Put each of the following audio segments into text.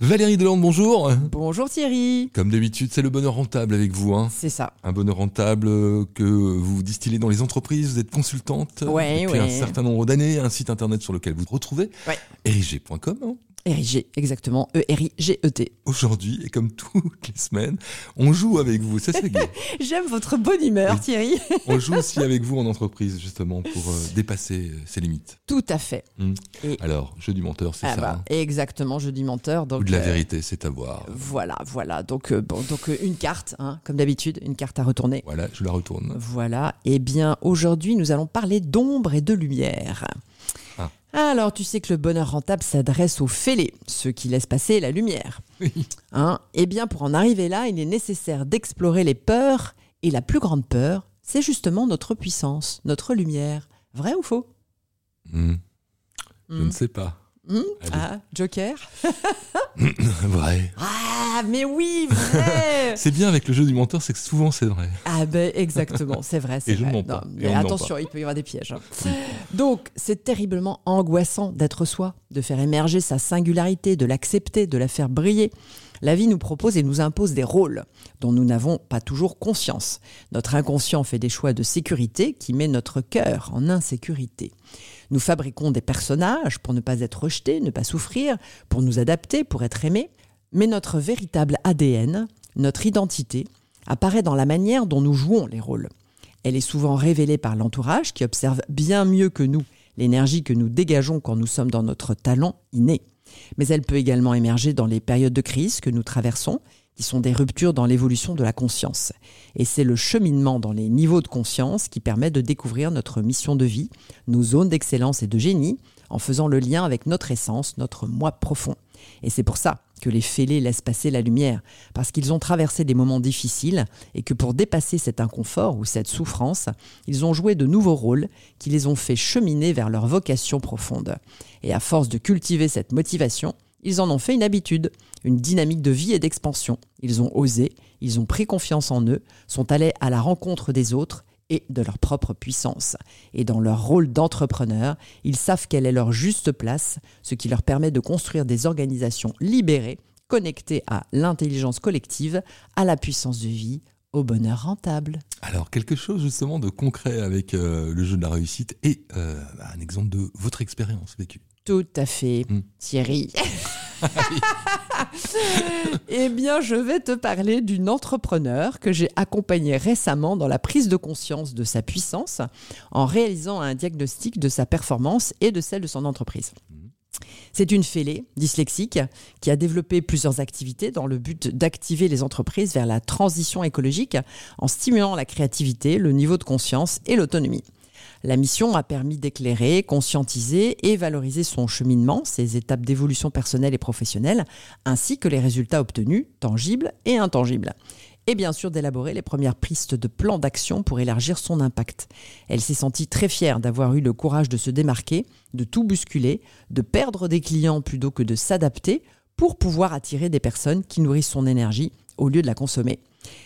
Valérie Delande, bonjour. Bonjour Thierry. Comme d'habitude, c'est le bonheur rentable avec vous. C'est ça. Un bonheur rentable que vous distillez dans les entreprises, vous êtes consultante depuis un certain nombre d'années, un site internet sur lequel vous vous retrouvez, erigé.com. Erigé, exactement, E-R-I-G-E-T. Aujourd'hui, et comme toutes les semaines, on joue avec vous, ça c'est bien. J'aime votre bonne humeur, Thierry. On joue aussi avec vous en entreprise, justement, pour dépasser ses limites. Tout à fait. Et... alors, jeu du menteur, c'est ça exactement, jeu du menteur. Donc, ou de la vérité, c'est à voir. Voilà. Donc, une carte, comme d'habitude, une carte à retourner. Voilà, je la retourne. Voilà, et bien aujourd'hui, nous allons parler d'ombre et de lumière. Alors, tu sais que le bonheur rentable s'adresse aux fêlés, ceux qui laissent passer la lumière. Eh bien, pour en arriver là, il est nécessaire d'explorer les peurs. Et la plus grande peur, c'est justement notre puissance, notre lumière. Vrai ou faux ? Je ne sais pas. Joker. Vrai. Ah, mais oui, vrai. C'est bien avec le jeu du menteur, c'est que souvent c'est vrai. Ah ben exactement, c'est vrai, c'est vrai. Non, mais attention, il peut y avoir des pièges. Donc, c'est terriblement angoissant d'être soi, de faire émerger sa singularité, de l'accepter, de la faire briller. La vie nous propose et nous impose des rôles dont nous n'avons pas toujours conscience. Notre inconscient fait des choix de sécurité qui met notre cœur en insécurité. Nous fabriquons des personnages pour ne pas être rejetés, ne pas souffrir, pour nous adapter, pour être aimés. Mais notre véritable ADN, notre identité, apparaît dans la manière dont nous jouons les rôles. Elle est souvent révélée par l'entourage qui observe bien mieux que nous l'énergie que nous dégageons quand nous sommes dans notre talent inné. Mais elle peut également émerger dans les périodes de crise que nous traversons, qui sont des ruptures dans l'évolution de la conscience. Et c'est le cheminement dans les niveaux de conscience qui permet de découvrir notre mission de vie, nos zones d'excellence et de génie, en faisant le lien avec notre essence, notre moi profond. Et c'est pour ça que les fêlés laissent passer la lumière, parce qu'ils ont traversé des moments difficiles et que pour dépasser cet inconfort ou cette souffrance, ils ont joué de nouveaux rôles qui les ont fait cheminer vers leur vocation profonde. Et à force de cultiver cette motivation, ils en ont fait une habitude, une dynamique de vie et d'expansion. Ils ont osé, ils ont pris confiance en eux, sont allés à la rencontre des autres et de leur propre puissance. Et dans leur rôle d'entrepreneur, ils savent quelle est leur juste place, ce qui leur permet de construire des organisations libérées, connectées à l'intelligence collective, à la puissance de vie, au bonheur rentable. Alors, quelque chose justement de concret avec le jeu de la réussite et un exemple de votre expérience vécue. Tout à fait, Thierry. Eh bien, je vais te parler d'une entrepreneure que j'ai accompagnée récemment dans la prise de conscience de sa puissance en réalisant un diagnostic de sa performance et de celle de son entreprise. C'est une fêlée dyslexique qui a développé plusieurs activités dans le but d'activer les entreprises vers la transition écologique en stimulant la créativité, le niveau de conscience et l'autonomie. La mission a permis d'éclairer, conscientiser et valoriser son cheminement, ses étapes d'évolution personnelle et professionnelle, ainsi que les résultats obtenus, tangibles et intangibles. Et bien sûr d'élaborer les premières pistes de plan d'action pour élargir son impact. Elle s'est sentie très fière d'avoir eu le courage de se démarquer, de tout bousculer, de perdre des clients plutôt que de s'adapter pour pouvoir attirer des personnes qui nourrissent son énergie au lieu de la consommer.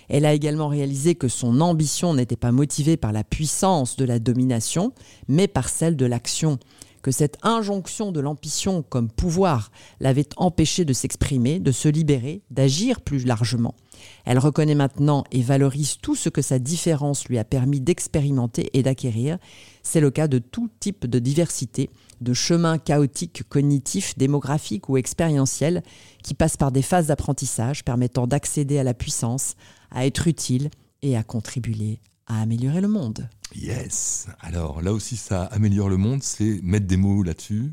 Elle a également réalisé que son ambition n'était pas motivée par la puissance de la domination, mais par celle de l'action, que cette injonction de l'ambition comme pouvoir l'avait empêchée de s'exprimer, de se libérer, d'agir plus largement. Elle reconnaît maintenant et valorise tout ce que sa différence lui a permis d'expérimenter et d'acquérir. C'est le cas de tout type de diversité, de chemins chaotiques, cognitifs, démographiques ou expérientiels qui passent par des phases d'apprentissage permettant d'accéder à la puissance, à être utile et à contribuer à améliorer le monde. Yes. Alors là aussi, ça améliore le monde, c'est mettre des mots là-dessus,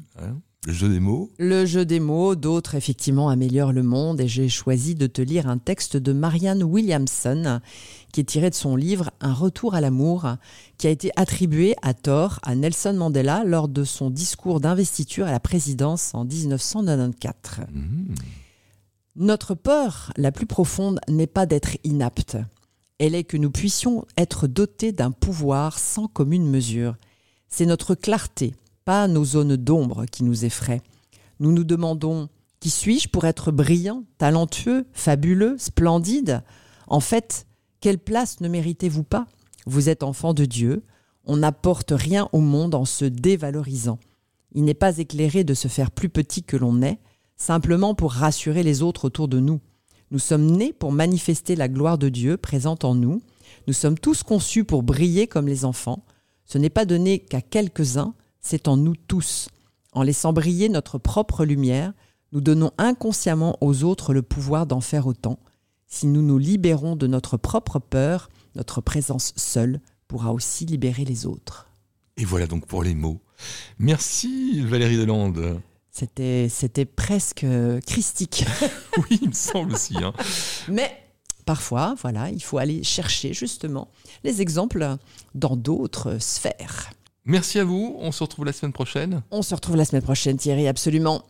Le jeu des mots. Le jeu des mots, d'autres effectivement améliorent le monde et j'ai choisi de te lire un texte de Marianne Williamson qui est tiré de son livre « Un retour à l'amour » qui a été attribué à tort à Nelson Mandela lors de son discours d'investiture à la présidence en 1994. Notre peur la plus profonde n'est pas d'être inapte. Elle est que nous puissions être dotés d'un pouvoir sans commune mesure. C'est notre clarté, pas nos zones d'ombre qui nous effraient. Nous nous demandons « Qui suis-je pour être brillant, talentueux, fabuleux, splendide ?» En fait, quelle place ne méritez-vous pas ? Vous êtes enfant de Dieu, on n'apporte rien au monde en se dévalorisant. Il n'est pas éclairé de se faire plus petit que l'on est, simplement pour rassurer les autres autour de nous. Nous sommes nés pour manifester la gloire de Dieu présente en nous. Nous sommes tous conçus pour briller comme les enfants. Ce n'est pas donné qu'à quelques-uns, c'est en nous tous. En laissant briller notre propre lumière, nous donnons inconsciemment aux autres le pouvoir d'en faire autant. Si nous nous libérons de notre propre peur, notre présence seule pourra aussi libérer les autres. Et voilà donc pour les mots. Merci Valérie Delande. C'était presque christique. Oui, il me semble aussi. Hein. Mais parfois, voilà, il faut aller chercher justement les exemples dans d'autres sphères. Merci à vous. On se retrouve la semaine prochaine. Thierry, absolument.